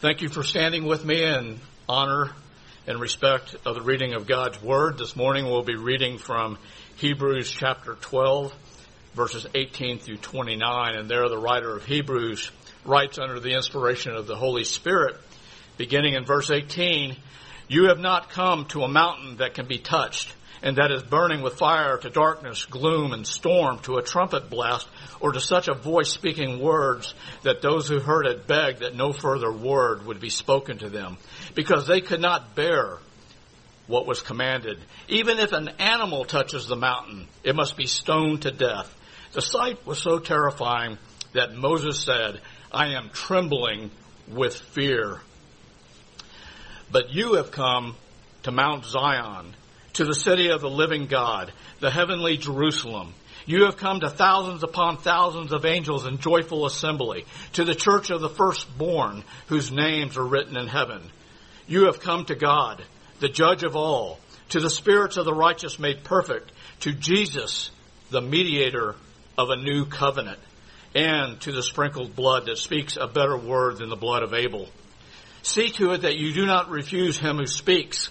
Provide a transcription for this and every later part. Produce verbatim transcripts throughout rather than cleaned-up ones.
Thank you for standing with me in honor and respect of the reading of God's Word. This morning we'll be reading from Hebrews chapter twelve, verses eighteen through twenty-nine. And there the writer of Hebrews writes under the inspiration of the Holy Spirit, beginning in verse eighteen, "You have not come to a mountain that can be touched, and that is burning with fire, to darkness, gloom, and storm, to a trumpet blast, or to such a voice speaking words that those who heard it begged that no further word would be spoken to them, because they could not bear what was commanded. Even if an animal touches the mountain, it must be stoned to death. The sight was so terrifying that Moses said, 'I am trembling with fear.' But you have come to Mount Zion, to the city of the living God, the heavenly Jerusalem. You have come to thousands upon thousands of angels in joyful assembly, to the church of the firstborn, whose names are written in heaven. You have come to God, the judge of all, to the spirits of the righteous made perfect, to Jesus, the mediator of a new covenant, and to the sprinkled blood that speaks a better word than the blood of Abel. See to it that you do not refuse him who speaks.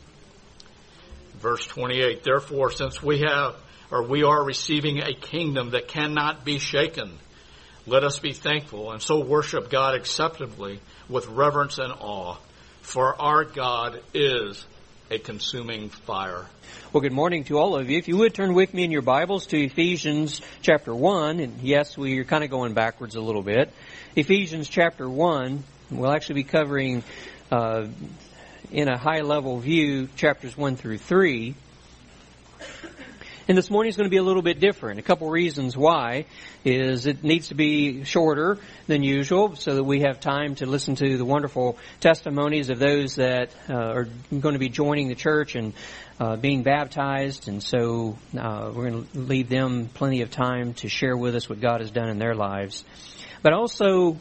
Verse twenty-eight, "Therefore, since we have, or we are receiving a kingdom that cannot be shaken, let us be thankful and so worship God acceptably with reverence and awe, for our God is a consuming fire." Well, good morning to all of you. If you would turn with me in your Bibles to Ephesians chapter one, and yes, we are kind of going backwards a little bit. Ephesians chapter one, we'll actually be covering Uh, in a high-level view, chapters one through three. And this morning is going to be a little bit different. A couple reasons why is it needs to be shorter than usual so that we have time to listen to the wonderful testimonies of those that uh, are going to be joining the church and uh, being baptized. And so uh, we're going to leave them plenty of time to share with us what God has done in their lives. But also,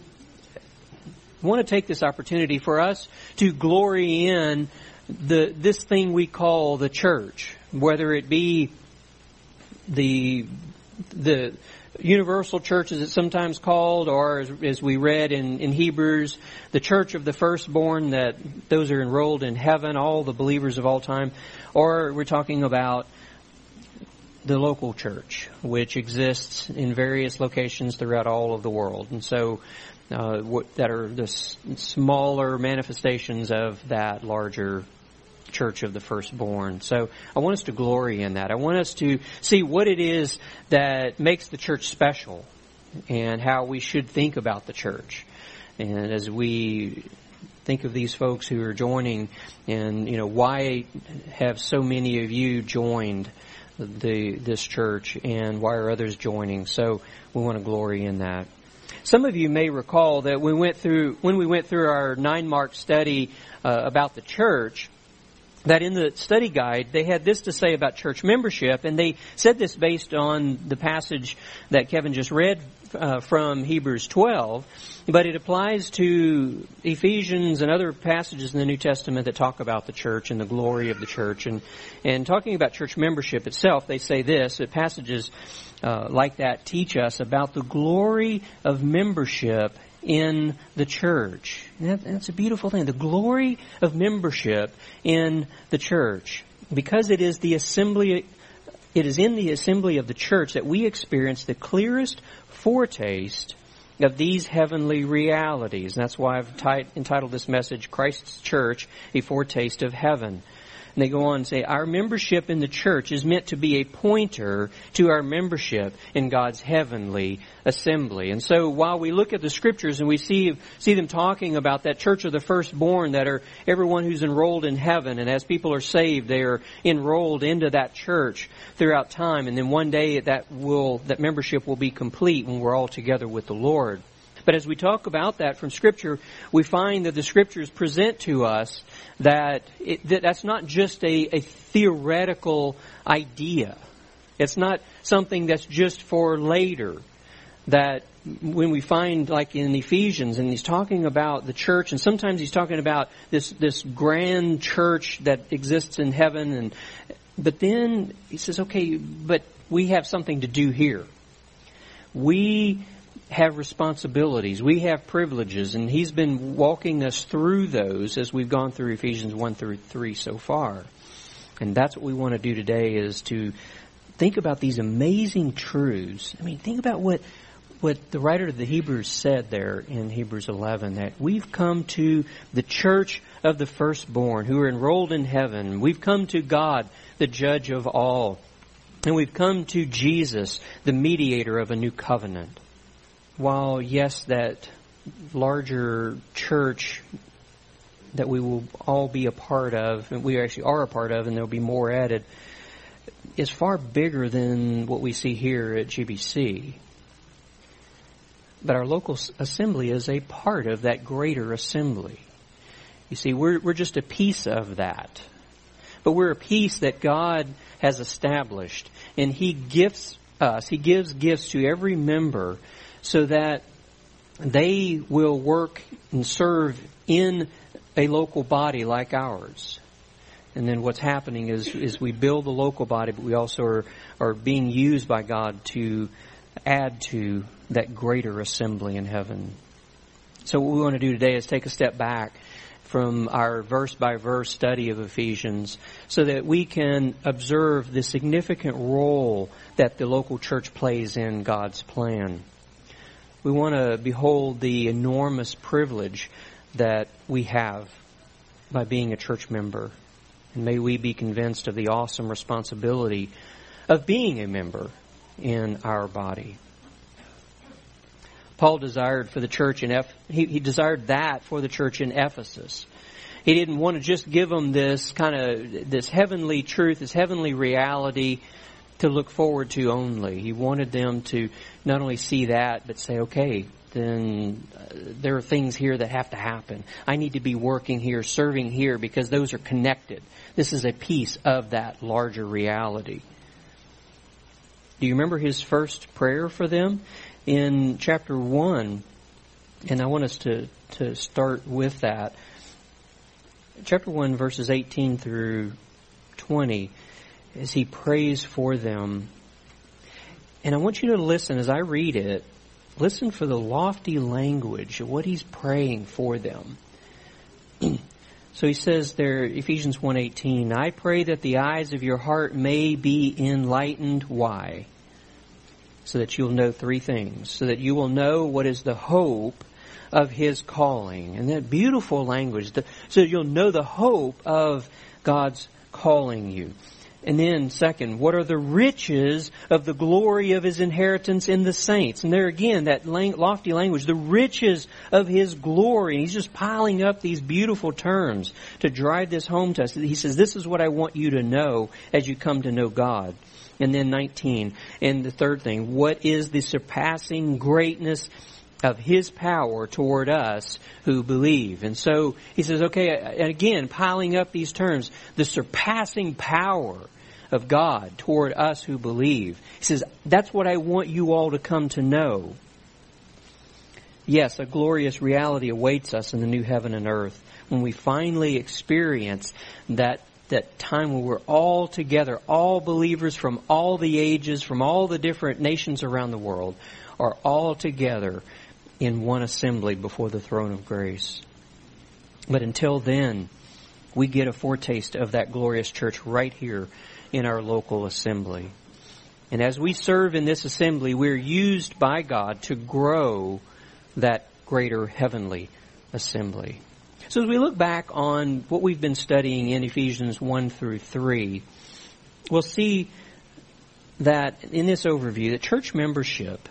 I want to take this opportunity for us to glory in the this thing we call the church, whether it be the the universal church, as it's sometimes called, or as, as we read in, in Hebrews, the church of the firstborn, that those are enrolled in heaven, all the believers of all time, or we're talking about the local church, which exists in various locations throughout all of the world. And so Uh, what, that are the s- smaller manifestations of that larger church of the firstborn. So I want us to glory in that. I want us to see what it is that makes the church special and how we should think about the church. And as we think of these folks who are joining, and, you know, why have so many of you joined the this church, and why are others joining? So we want to glory in that. Some of you may recall that we went through when we went through our nine-mark study uh, about the church, that in the study guide they had this to say about church membership, and they said this based on the passage that Kevin just read uh, from Hebrews twelve, but it applies to Ephesians and other passages in the New Testament that talk about the church and the glory of the church. And, and talking about church membership itself, they say this, that passages Uh, like that teach us about the glory of membership in the church. And that, that's a beautiful thing, the glory of membership in the church, because it is the assembly, it is in the assembly of the church that we experience the clearest foretaste of these heavenly realities. And that's why I've tit- entitled this message, "Christ's Church, a Foretaste of Heaven." And they go on and say, our membership in the church is meant to be a pointer to our membership in God's heavenly assembly. And so while we look at the scriptures and we see see them talking about that church of the firstborn, that are everyone who's enrolled in heaven, and as people are saved, they are enrolled into that church throughout time. And then one day that will that membership will be complete when we're all together with the Lord. But as we talk about that from Scripture, we find that the Scriptures present to us that, it, that that's not just a, a theoretical idea. It's not something that's just for later. That when we find, like in Ephesians, and he's talking about the church, and sometimes he's talking about this, this grand church that exists in heaven, and but then he says, okay, but we have something to do here. We have responsibilities. We have privileges, and he's been walking us through those as we've gone through Ephesians one through three so far. And that's what we want to do today, is to think about these amazing truths. I mean, think about what what the writer of the Hebrews said there in Hebrews eleven, that we've come to the church of the firstborn who are enrolled in heaven. We've come to God, the judge of all. And we've come to Jesus, the mediator of a new covenant. While, yes, that larger church that we will all be a part of, and we actually are a part of, and there will be more added, is far bigger than what we see here at G B C. But our local assembly is a part of that greater assembly. You see, we're we're just a piece of that. But we're a piece that God has established. And He gifts us, He gives gifts to every member so that they will work and serve in a local body like ours. And then what's happening is, is we build the local body, but we also are, are being used by God to add to that greater assembly in heaven. So what we want to do today is take a step back from our verse-by-verse study of Ephesians so that we can observe the significant role that the local church plays in God's plan. We want to behold the enormous privilege that we have by being a church member. And may we be convinced of the awesome responsibility of being a member in our body. Paul desired for the church in Eph- he, he desired that for the church in Ephesus. He didn't want to just give them this kind of this heavenly truth, this heavenly reality to look forward to only. He wanted them to not only see that, but say, okay, then uh, there are things here that have to happen. I need to be working here, serving here, because those are connected. This is a piece of that larger reality. Do you remember his first prayer for them? In chapter one, and I want us to, to start with that. Chapter one, verses eighteen through twenty, as he prays for them. And I want you to listen as I read it. Listen for the lofty language of what he's praying for them. So he says there, Ephesians one eighteen, I pray that the eyes of your heart may be enlightened. Why? So that you'll know three things. So that you will know what is the hope of His calling. And that beautiful language. The, so you'll know the hope of God's calling you. And then second, what are the riches of the glory of His inheritance in the saints? And there again, that lang- lofty language, the riches of His glory. And he's just piling up these beautiful terms to drive this home to us. He says, this is what I want you to know as you come to know God. And then nineteen, and the third thing, what is the surpassing greatness of His power toward us who believe? And so he says, okay, and again, piling up these terms, the surpassing power of God toward us who believe. He says, that's what I want you all to come to know. Yes, a glorious reality awaits us in the new heaven and earth when we finally experience that that time when we're all together, all believers from all the ages, from all the different nations around the world, are all together in one assembly before the throne of grace. But until then, we get a foretaste of that glorious church right here in our local assembly. And as we serve in this assembly, we're used by God to grow that greater heavenly assembly. So as we look back on what we've been studying in Ephesians one through three, we'll see that in this overview, that church membership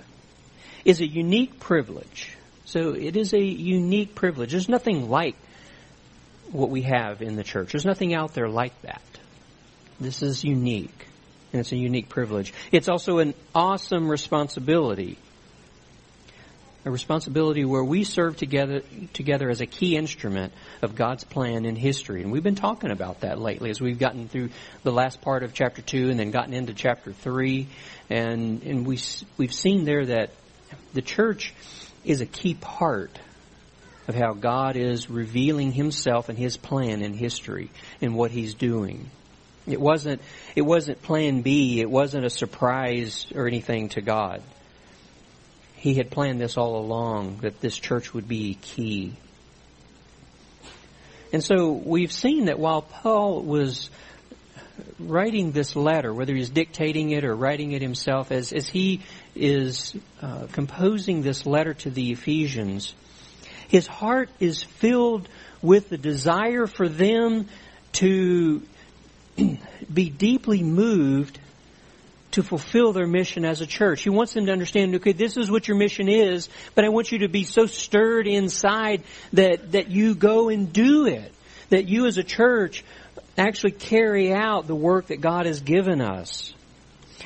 is a unique privilege. So it is a unique privilege. There's nothing like what we have in the church. There's nothing out there like that. This is unique, and it's a unique privilege. It's also an awesome responsibility. a responsibility where we serve together together as a key instrument of God's plan in history. And we've been talking about that lately as we've gotten through the last part of chapter two and then gotten into chapter three. And, and we, we've seen there that the church is a key part of how God is revealing himself and his plan in history and what he's doing. It wasn't, it wasn't plan B. It wasn't a surprise or anything to God. He had planned this all along, that this church would be key. And so we've seen that while Paul was writing this letter, whether he's dictating it or writing it himself, as, as he is uh, composing this letter to the Ephesians, his heart is filled with the desire for them to be deeply moved to fulfill their mission as a church. He wants them to understand, okay, this is what your mission is, but I want you to be so stirred inside that, that you go and do it, that you as a church actually carry out the work that God has given us.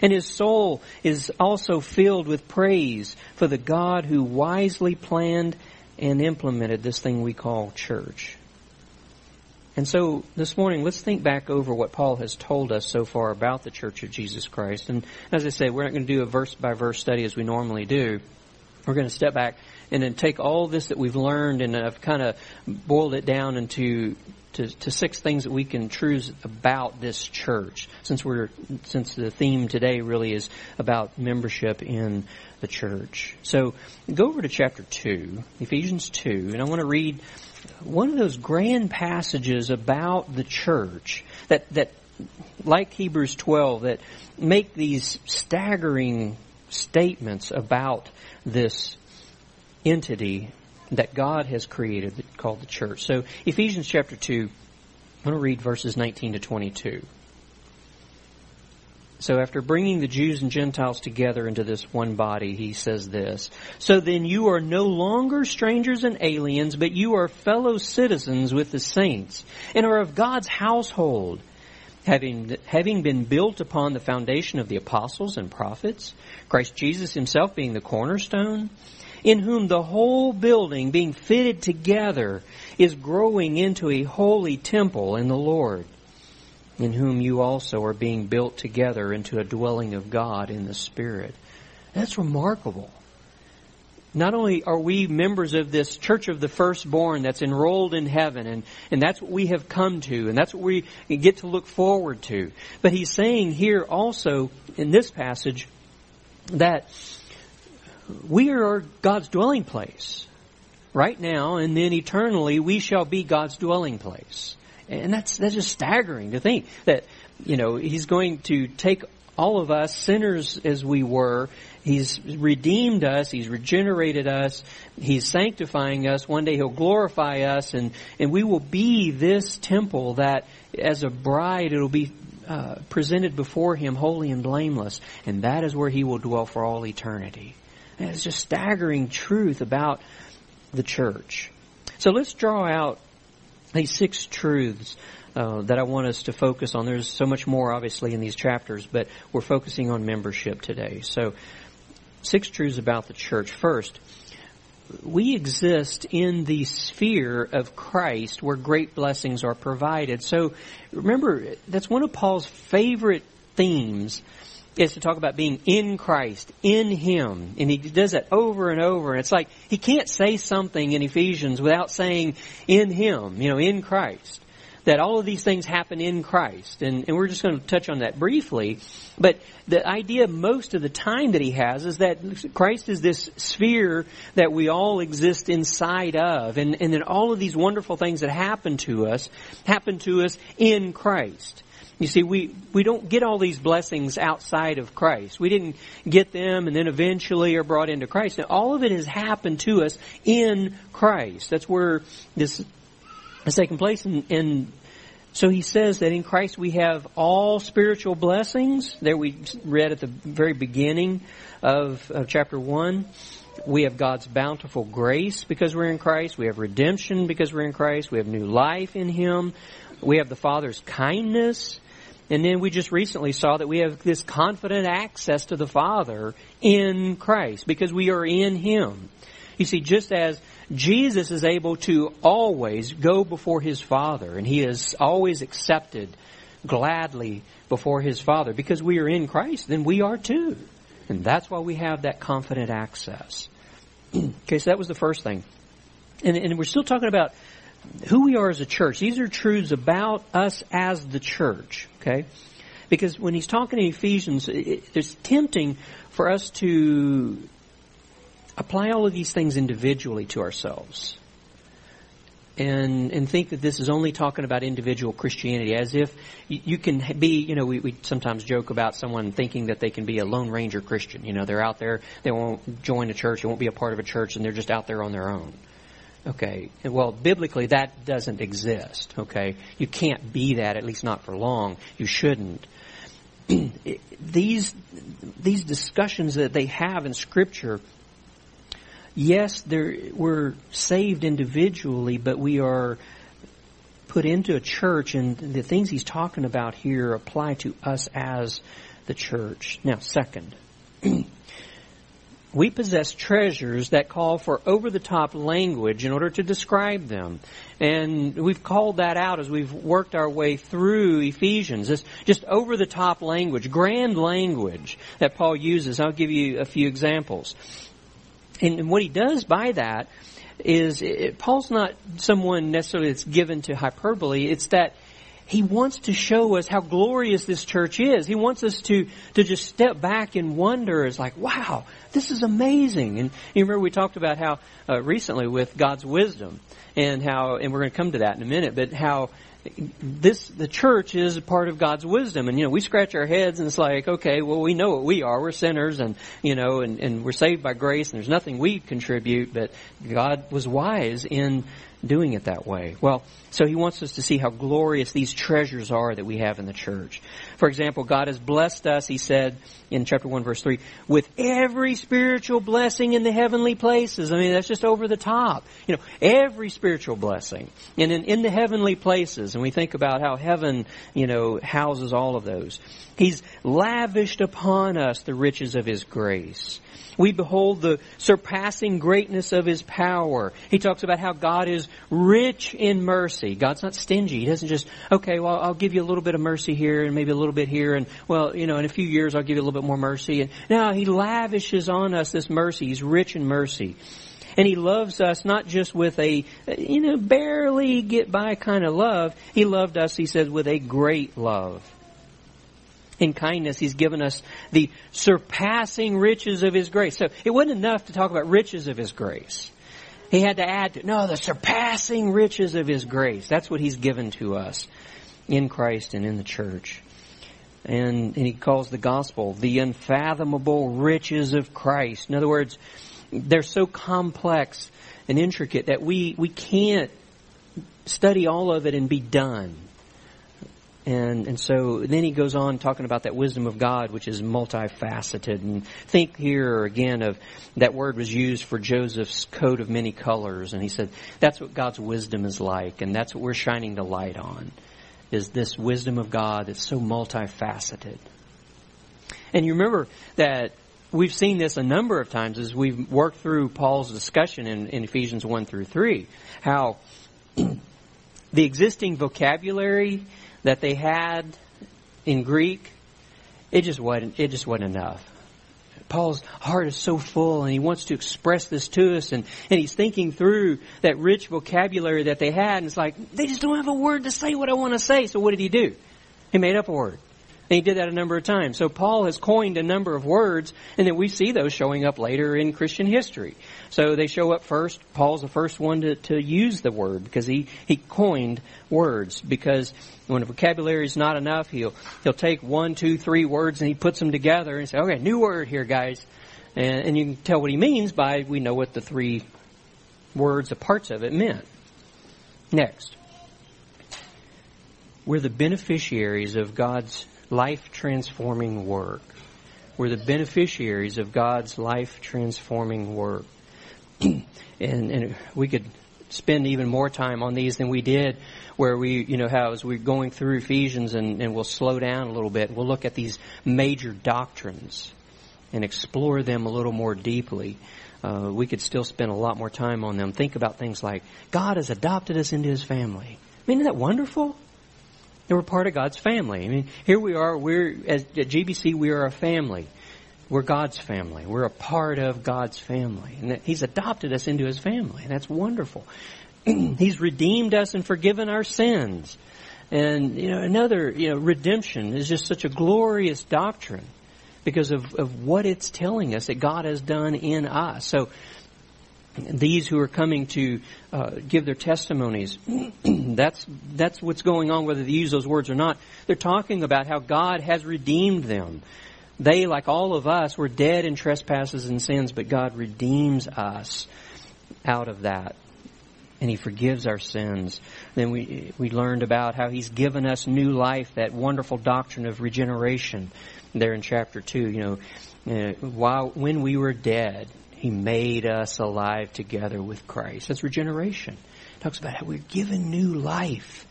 And his soul is also filled with praise for the God who wisely planned and implemented this thing we call church. And so this morning, let's think back over what Paul has told us so far about the Church of Jesus Christ. And as I say, we're not going to do a verse-by-verse study as we normally do. We're going to step back and then take all this that we've learned, and I've kind of boiled it down into to, to six things that we can choose about this church, since we're since the theme today really is about membership in the church. So go over to chapter two, Ephesians two, and I want to read one of those grand passages about the church that, that like Hebrews twelve, that make these staggering statements about this entity that God has created called the church. So Ephesians chapter two, I'm going to read verses nineteen to twenty-two. So after bringing the Jews and Gentiles together into this one body, he says this: "So then you are no longer strangers and aliens, but you are fellow citizens with the saints and are of God's household, having, having been built upon the foundation of the apostles and prophets, Christ Jesus himself being the cornerstone, in whom the whole building being fitted together is growing into a holy temple in the Lord, in whom you also are being built together into a dwelling of God in the Spirit." That's remarkable. Not only are we members of this church of the firstborn that's enrolled in heaven, and, and that's what we have come to, and that's what we get to look forward to, but he's saying here also in this passage that we are God's dwelling place right now, and then eternally we shall be God's dwelling place. And that's that's just staggering to think that, you know, he's going to take all of us, sinners as we were. He's redeemed us. He's regenerated us. He's sanctifying us. One day he'll glorify us, and, and we will be this temple that as a bride it'll be uh, presented before him holy and blameless. And that is where he will dwell for all eternity. And it's just staggering truth about the church. So let's draw out these six truths uh, that I want us to focus on. There's so much more, obviously, in these chapters, but we're focusing on membership today. So, six truths about the church. First, we exist in the sphere of Christ where great blessings are provided. So, remember, that's one of Paul's favorite themes, is to talk about being in Christ, in him. And he does that over and over. And it's like he can't say something in Ephesians without saying in him, you know, in Christ. That all of these things happen in Christ. And, and we're just going to touch on that briefly. But the idea most of the time that he has is that Christ is this sphere that we all exist inside of. And, and then all of these wonderful things that happen to us, happen to us in Christ. You see, we, we don't get all these blessings outside of Christ. We didn't get them and then eventually are brought into Christ. Now, all of it has happened to us in Christ. That's where this has taken place. And, and so he says that in Christ we have all spiritual blessings. There we read at the very beginning of, of chapter one. We have God's bountiful grace because we're in Christ. We have redemption because we're in Christ. We have new life in him. We have the Father's kindness. And then we just recently saw that we have this confident access to the Father in Christ because we are in him. You see, just as Jesus is able to always go before his Father, and he is always accepted gladly before his Father, because we are in Christ, then we are too. And that's why we have that confident access. Okay, so that was the first thing. And, and we're still talking about who we are as a church. These are truths about us as the church, okay? Because when he's talking in Ephesians, it, it's tempting for us to apply all of these things individually to ourselves and and think that this is only talking about individual Christianity, as if you, you can be, you know, we, we sometimes joke about someone thinking that they can be a Lone Ranger Christian. You know, they're out there, they won't join a church, they won't be a part of a church, and they're just out there on their own. Okay, well, biblically, that doesn't exist, okay? You can't be that, at least not for long. You shouldn't. These these discussions that they have in Scripture, yes, we're saved individually, but we are put into a church, and the things he's talking about here apply to us as the church. Now, second, we possess treasures that call for over-the-top language in order to describe them. And we've called that out as we've worked our way through Ephesians. This just over-the-top language, grand language that Paul uses. I'll give you a few examples. And what he does by that is, it, Paul's not someone necessarily that's given to hyperbole. It's that he wants to show us how glorious this church is. He wants us to, to just step back and wonder. It's like, wow, this is amazing. And you remember we talked about how uh, recently with God's wisdom, and how, and we're going to come to that in a minute, but how this, the church is a part of God's wisdom. And, you know, we scratch our heads and it's like, okay, well, we know what we are. We're sinners, and, you know, and, and we're saved by grace, and there's nothing we contribute, but God was wise in doing it that way. Well, so he wants us to see how glorious these treasures are that we have in the church. For example, God has blessed us, he said in chapter one, verse three, with every spiritual blessing in the heavenly places. I mean, that's just over the top. You know, every spiritual blessing. And in, in the heavenly places, and we think about how heaven, you know, houses all of those. He's lavished upon us the riches of his grace. We behold the surpassing greatness of his power. He talks about how God is rich in mercy. God's not stingy. He doesn't just, okay, well, I'll give you a little bit of mercy here and maybe a little bit here. And, well, you know, in a few years, I'll give you a little bit more mercy. And no, he lavishes on us this mercy. He's rich in mercy. And he loves us not just with a, you know, barely get by kind of love. He loved us, he says, with a great love. In kindness, he's given us the surpassing riches of his grace. So it wasn't enough to talk about riches of his grace. He had to add to, no, the surpassing riches of his grace. That's what he's given to us in Christ and in the church. And, and he calls the gospel the unfathomable riches of Christ. In other words, they're so complex and intricate that we, we can't study all of it and be done. And and so then he goes on talking about that wisdom of God, which is multifaceted. And think here again of that word was used for Joseph's coat of many colors. And he said, that's what God's wisdom is like. And that's what we're shining the light on, is this wisdom of God that's so multifaceted. And you remember that we've seen this a number of times as we've worked through Paul's discussion in, in Ephesians one through three, how the existing vocabulary that they had in Greek, it just wasn't it just wasn't enough. Paul's heart is so full, and he wants to express this to us, and, and he's thinking through that rich vocabulary that they had, and it's like, they just don't have a word to say what I want to say. So what did he do? He made up a word. And he did that a number of times. So Paul has coined a number of words, and then we see those showing up later in Christian history. So they show up first. Paul's the first one to, to use the word, because he, he coined words. Because when a vocabulary is not enough, he'll he'll take one, two, three words, and he puts them together and say, okay, new word here, guys. And, and you can tell what he means by, we know what the three words, the parts of it meant. Next. We're the beneficiaries of God's life-transforming work. We're the beneficiaries of God's life-transforming work. and, and we could spend even more time on these than we did, where we, you know, how as we're going through Ephesians, and, and we'll slow down a little bit. We'll look at these major doctrines and explore them a little more deeply. uh, we could still spend a lot more time on them. Think about things like, God has adopted us into His family. I mean, isn't that wonderful? And we're part of God's family. I mean, here we are, we're, as, at G B C, we are a family. We're God's family. We're a part of God's family. And that He's adopted us into His family. And that's wonderful. He's redeemed us and forgiven our sins. And, you know, another, you know, redemption is just such a glorious doctrine because of, of what it's telling us that God has done in us. So these who are coming to uh, give their testimonies, that's that's what's going on, whether they use those words or not. They're talking about how God has redeemed them. They, like all of us, were dead in trespasses and sins, but God redeems us out of that. And He forgives our sins. Then we we learned about how He's given us new life, that wonderful doctrine of regeneration there in chapter two. You know, uh, while when we were dead, He made us alive together with Christ. That's regeneration. It talks about how we're given new life.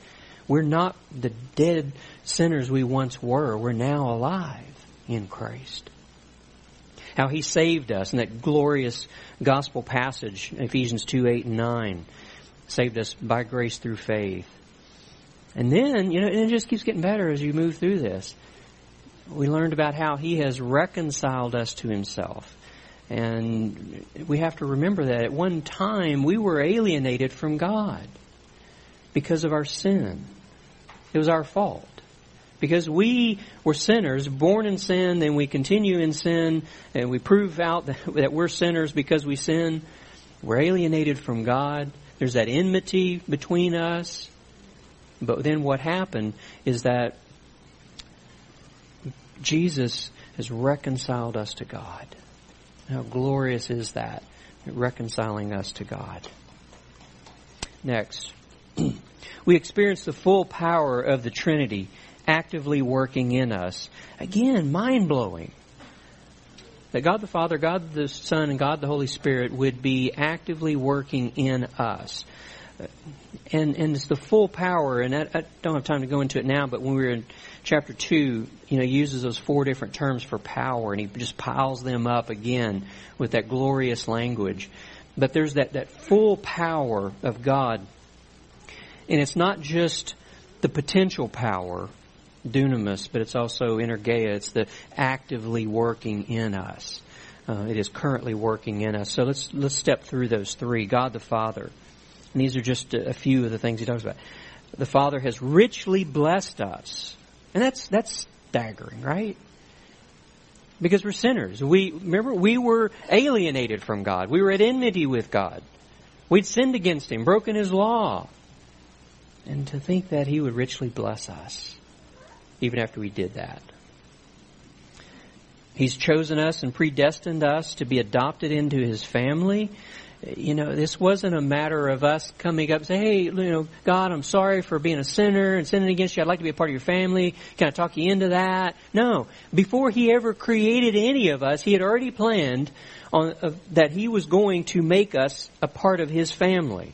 We're not the dead sinners we once were. We're now alive in Christ. How He saved us in that glorious gospel passage, Ephesians two, eight, and nine. Saved us by grace through faith. And then, you know, and it just keeps getting better as you move through this. We learned about how He has reconciled us to Himself. And we have to remember that at one time we were alienated from God because of our sin. It was our fault. Because we were sinners, born in sin, then we continue in sin, and we prove out that we're sinners because we sin. We're alienated from God. There's that enmity between us. But then what happened is that Jesus has reconciled us to God. How glorious is that, reconciling us to God. Next, we experience the full power of the Trinity actively working in us. Again, mind-blowing. That God the Father, God the Son, and God the Holy Spirit would be actively working in us. And and it's the full power, and I, I don't have time to go into it now, but when we were in chapter two, you know, he uses those four different terms for power, and he just piles them up again with that glorious language. But there's that, that full power of God, and it's not just the potential power, dunamis, but it's also energeia. It's the actively working in us. Uh, it is currently working in us. So let's let's step through those three. God the Father, and these are just a few of the things he talks about. The Father has richly blessed us, and that's that's staggering, right? Because we're sinners. We remember we were alienated from God. We were at enmity with God. We'd sinned against Him, broken His law, and to think that He would richly bless us. Even after we did that, He's chosen us and predestined us to be adopted into His family. You know, this wasn't a matter of us coming up and saying, hey, you know, God, I'm sorry for being a sinner and sinning against you. I'd like to be a part of your family. Can I talk you into that? No. Before He ever created any of us, He had already planned on, uh, that He was going to make us a part of His family.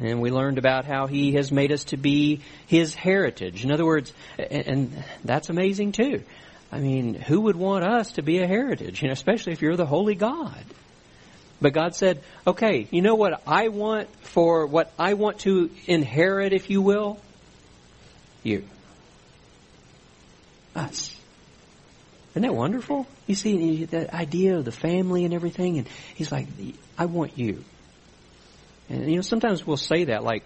And we learned about how He has made us to be His heritage. In other words, and that's amazing too. I mean, who would want us to be a heritage? You know, especially if you're the holy God. But God said, okay, you know what I want for what I want to inherit, if you will? You. Us. Isn't that wonderful? You see, that idea of the family and everything. And He's like, I want you. And, you know, sometimes we'll say that, like,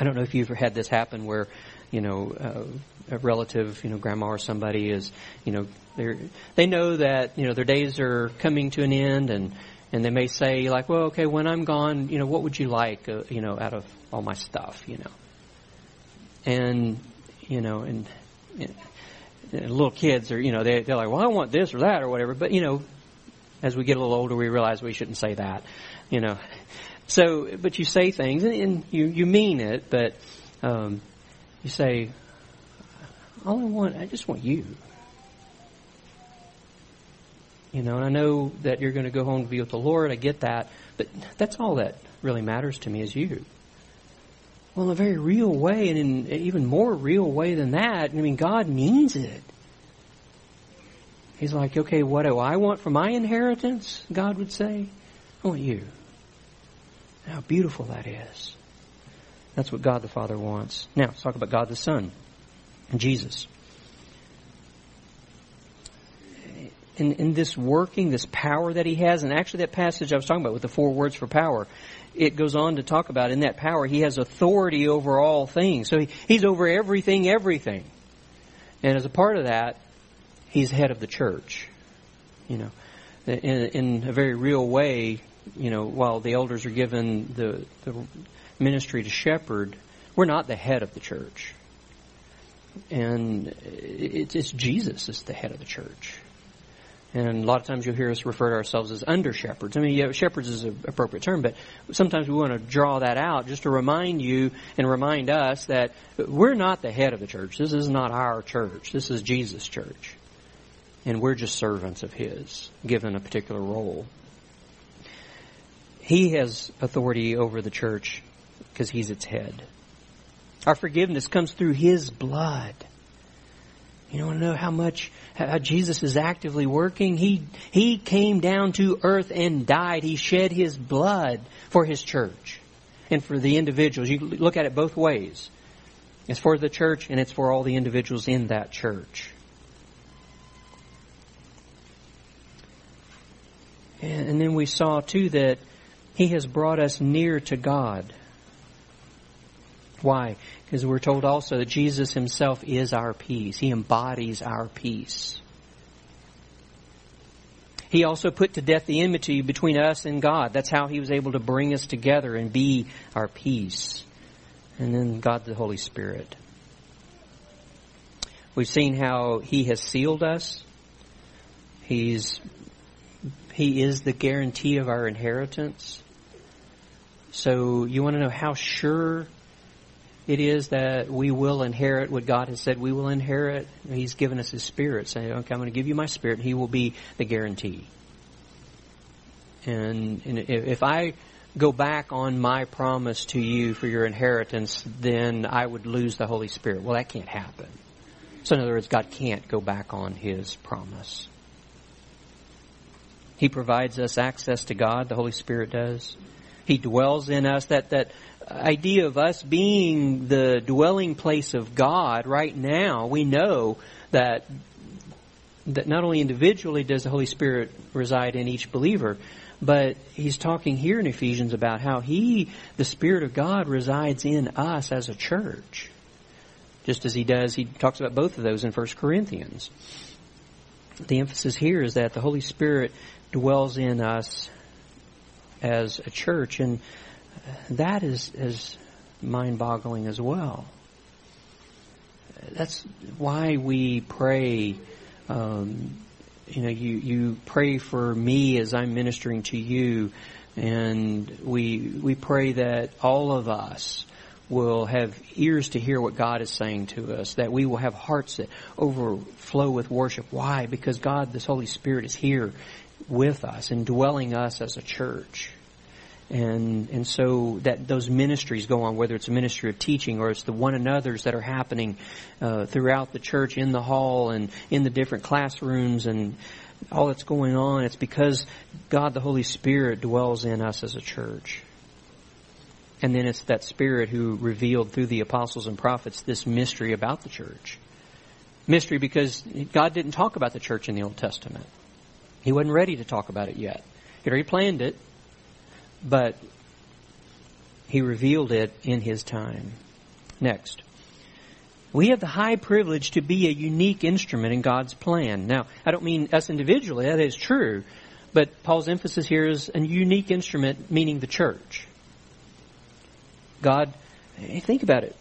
I don't know if you've ever had this happen where, you know, uh, a relative, you know, grandma or somebody is, you know, they they know that, you know, their days are coming to an end, and, and they may say, like, well, okay, when I'm gone, you know, what would you like, uh, you know, out of all my stuff, you know? And, you know, and, and little kids are, you know, they, they're like, well, I want this or that or whatever. But, you know, as we get a little older, we realize we shouldn't say that, you know. So, but you say things, and you, you mean it, but um, you say, all I want, I just want you. You know, and I know that you're going to go home to be with the Lord, I get that, but that's all that really matters to me is you. Well, in a very real way, and in an even more real way than that, I mean, God means it. He's like, okay, what do I want for my inheritance? God would say, I want you. How beautiful that is. That's what God the Father wants. Now, let's talk about God the Son, Jesus. In, in this working, this power that he has, and actually that passage I was talking about with the four words for power, it goes on to talk about in that power, he has authority over all things. So he, he's over everything, everything. And as a part of that, he's head of the church. You know, in, in a very real way, you know, while the elders are given the, the ministry to shepherd, we're not the head of the church. And it, it's Jesus is the head of the church. And a lot of times you'll hear us refer to ourselves as under-shepherds. I mean, yeah, shepherds is an appropriate term, but sometimes we want to draw that out just to remind you and remind us that we're not the head of the church. This is not our church. This is Jesus' church. And we're just servants of his, given a particular role. He has authority over the church because he's its head. Our forgiveness comes through his blood. You don't know how much how Jesus is actively working. He he came down to earth and died. He shed his blood for his church and for the individuals. You look at it both ways. It's for the church and it's for all the individuals in that church. And, and then we saw too that he has brought us near to God. Why? Because we're told also that Jesus himself is our peace. He embodies our peace. He also put to death the enmity between us and God. That's how he was able to bring us together and be our peace. And then God the Holy Spirit. We've seen how he has sealed us. He's, he is the guarantee of our inheritance. So you want to know how sure it is that we will inherit what God has said we will inherit. He's given us his Spirit, saying, okay, I'm going to give you my Spirit, and he will be the guarantee. And, and if I go back on my promise to you for your inheritance, then I would lose the Holy Spirit. Well, that can't happen. So in other words, God can't go back on his promise. He provides us access to God, the Holy Spirit does. He dwells in us. That, that idea of us being the dwelling place of God right now, we know that that not only individually does the Holy Spirit reside in each believer, but he's talking here in Ephesians about how he, the Spirit of God, resides in us as a church. Just as he does, he talks about both of those in First Corinthians. The emphasis here is that the Holy Spirit dwells in us as a church, and that is, is mind-boggling as well. That's why we pray. Um, you know, you, you pray for me as I'm ministering to you, and we we pray that all of us will have ears to hear what God is saying to us, that we will have hearts that overflow with worship. Why? Because God, this Holy Spirit, is here with us and dwelling us as a church. And and so that those ministries go on, whether it's a ministry of teaching or it's the one another's that are happening uh, throughout the church, in the hall and in the different classrooms and all that's going on. It's because God, the Holy Spirit, dwells in us as a church. And then it's that Spirit who revealed through the apostles and prophets this mystery about the church. Mystery because God didn't talk about the church in the Old Testament. He wasn't ready to talk about it yet. He'd already planned it. But he revealed it in his time. Next, we have the high privilege to be a unique instrument in God's plan. Now, I don't mean us individually. That is true. But Paul's emphasis here is a unique instrument, meaning the church. God, think about it.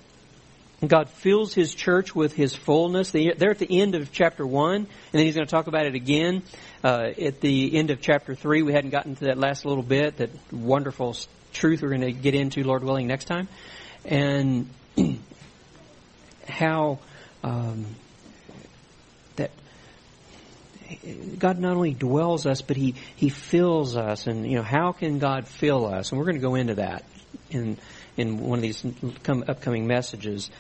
God fills his church with his fullness. They're at the end of chapter one, and then he's going to talk about it again uh, at the end of chapter three. We hadn't gotten to that last little bit, that wonderful truth we're going to get into, Lord willing, next time. And how um, that God not only dwells us, but he, he fills us. And, you know, how can God fill us? And we're going to go into that in in one of these come, upcoming messages.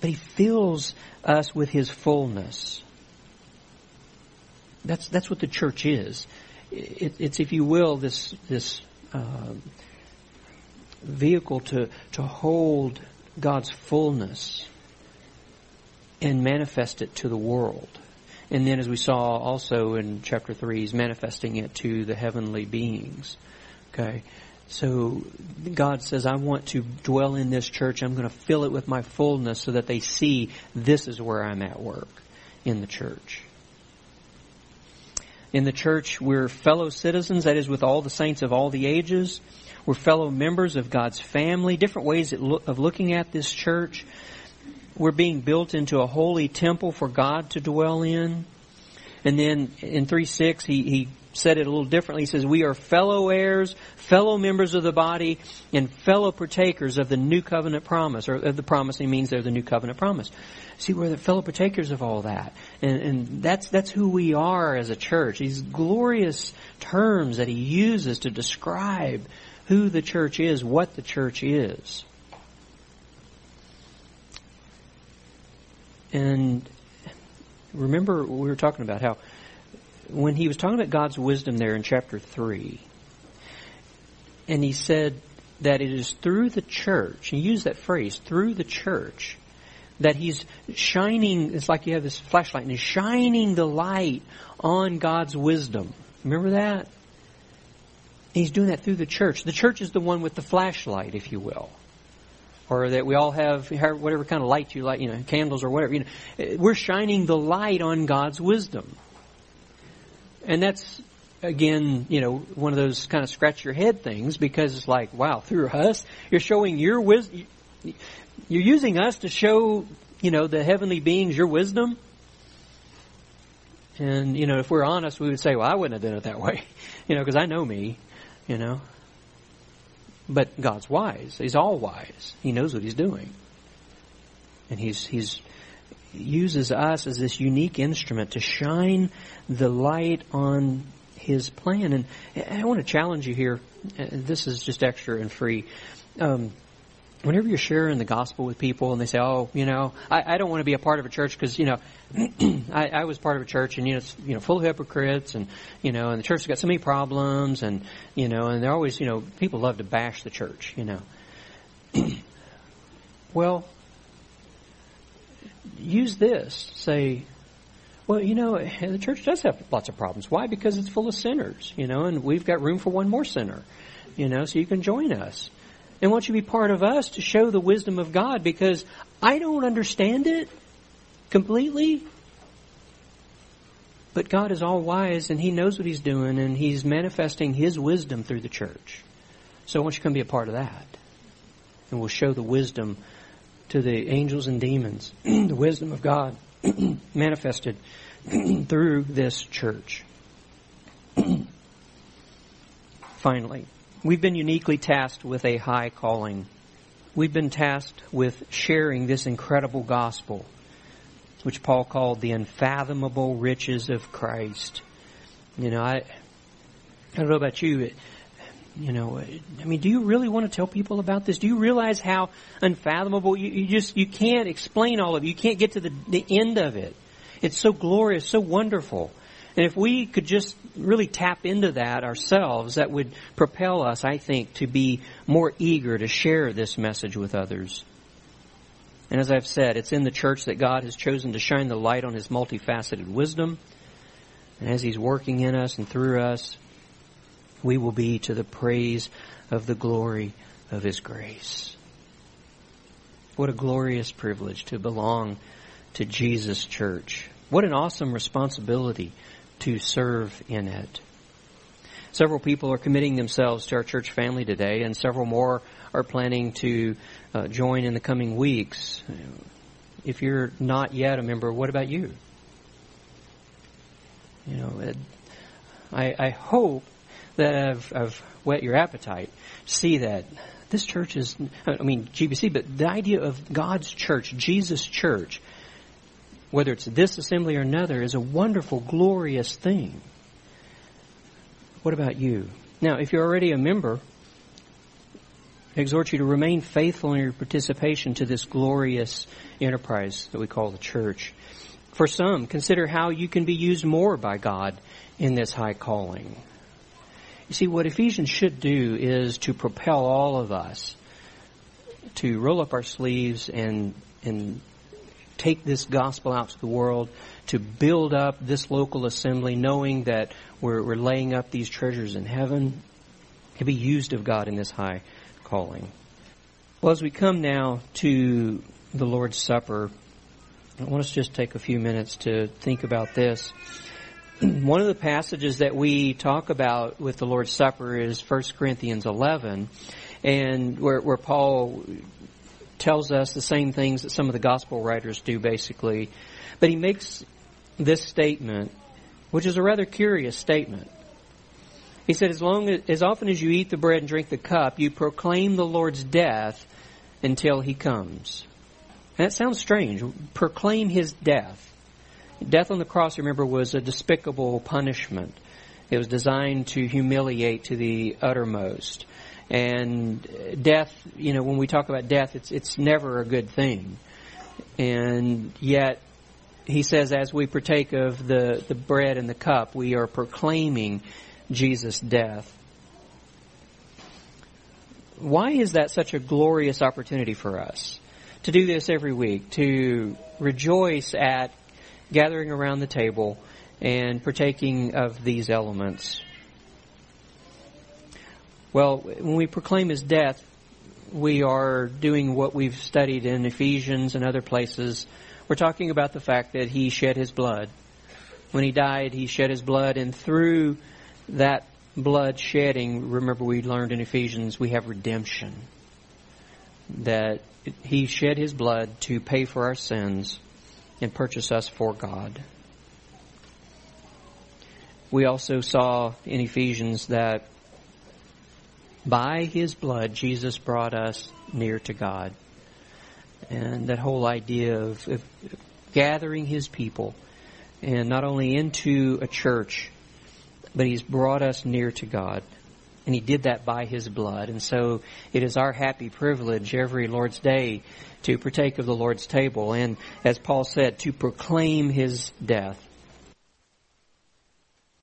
But he fills us with his fullness. That's that's what the church is. It, it's, if you will, this this uh, vehicle to to hold God's fullness and manifest it to the world. And then, as we saw also in chapter three, he's manifesting it to the heavenly beings. Okay? So God says, I want to dwell in this church. I'm going to fill it with my fullness so that they see this is where I'm at work in the church. In the church, we're fellow citizens, that is, with all the saints of all the ages. We're fellow members of God's family. Different ways of looking at this church. We're being built into a holy temple for God to dwell in. And then in three six, he, he said it a little differently. He says, we are fellow heirs, fellow members of the body, and fellow partakers of the new covenant promise. Or of the promise, he means they're the new covenant promise. See, we're the fellow partakers of all that. And, and that's, that's who we are as a church. These glorious terms that he uses to describe who the church is, what the church is. And remember, we were talking about how when he was talking about God's wisdom there in chapter three, and he said that it is through the church, he used that phrase, through the church, that he's shining, it's like you have this flashlight, and he's shining the light on God's wisdom. Remember that? He's doing that through the church. The church is the one with the flashlight, if you will. Or that we all have whatever kind of light you like, you know, candles or whatever. You know, we're shining the light on God's wisdom. And that's, again, you know, one of those kind of scratch your head things, because it's like, wow, through us, you're showing your wisdom. You're using us to show, you know, the heavenly beings your wisdom. And, you know, if we're honest, we would say, well, I wouldn't have done it that way, you know, because I know me, you know. But God's wise. He's all wise. He knows what he's doing. And he's he's uses us as this unique instrument to shine the light on his plan. And I want to challenge you here. This is just extra and free. Um, whenever you're sharing the gospel with people and they say, oh, you know, I, I don't want to be a part of a church because, you know, I, I was part of a church and, you know, it's, you know, full of hypocrites and, you know, and the church has got so many problems and, you know, and they're always, you know, people love to bash the church, you know. Well, use this. Say, well, you know, the church does have lots of problems. Why? Because it's full of sinners, you know, and we've got room for one more sinner, you know, so you can join us. And won't you be part of us to show the wisdom of God? Because I don't understand it completely. But God is all wise and he knows what he's doing and he's manifesting his wisdom through the church. So won't you come be a part of that? And we'll show the wisdom to the angels and demons, the wisdom of God manifested through this church. Finally, we've been uniquely tasked with a high calling. We've been tasked with sharing this incredible gospel, which Paul called the unfathomable riches of Christ. You know, I, I don't know about you, but, you know, I mean, do you really want to tell people about this? Do you realize how unfathomable? You, you just, you can't explain all of it. You can't get to the, the end of it. It's so glorious, so wonderful. And if we could just really tap into that ourselves, that would propel us, I think, to be more eager to share this message with others. And as I've said, it's in the church that God has chosen to shine the light on his multifaceted wisdom. And as he's working in us and through us, we will be to the praise of the glory of his grace. What a glorious privilege to belong to Jesus' church. What an awesome responsibility to serve in it. Several people are committing themselves to our church family today, and several more are planning to uh, join in the coming weeks. If you're not yet a member, what about you? You know, it, I, I hope that I've, I've whet your appetite. See that this church is, I mean, G B C, but the idea of God's church, Jesus' church, whether it's this assembly or another, is a wonderful, glorious thing. What about you? Now, if you're already a member, I exhort you to remain faithful in your participation to this glorious enterprise that we call the church. For some, consider how you can be used more by God in this high calling. You see, what Ephesians should do is to propel all of us to roll up our sleeves and and take this gospel out to the world, to build up this local assembly, knowing that we're, we're laying up these treasures in heaven, to be used of God in this high calling. Well, as we come now to the Lord's Supper, I want us to just take a few minutes to think about this. One of the passages that we talk about with the Lord's Supper is First Corinthians eleven, and where, where Paul tells us the same things that some of the gospel writers do, basically. But he makes this statement, which is a rather curious statement. He said, as long as, as often as you eat the bread and drink the cup, you proclaim the Lord's death until he comes. And that sounds strange. Proclaim his death. Death on the cross, remember, was a despicable punishment. It was designed to humiliate to the uttermost. And death, you know, when we talk about death, it's it's never a good thing. And yet, he says, as we partake of the, the bread and the cup, we are proclaiming Jesus' death. Why is that such a glorious opportunity for us to do this every week, to rejoice at gathering around the table and partaking of these elements? Well, when we proclaim his death, we are doing what we've studied in Ephesians and other places. We're talking about the fact that he shed his blood. When he died, he shed his blood, and through that blood shedding, remember we learned in Ephesians, we have redemption. That he shed his blood to pay for our sins and purchase us for God. We also saw in Ephesians that by his blood, Jesus brought us near to God. And that whole idea of, of gathering his people, and not only into a church, but he's brought us near to God. And he did that by his blood. And so it is our happy privilege every Lord's Day to partake of the Lord's table. And as Paul said, to proclaim his death.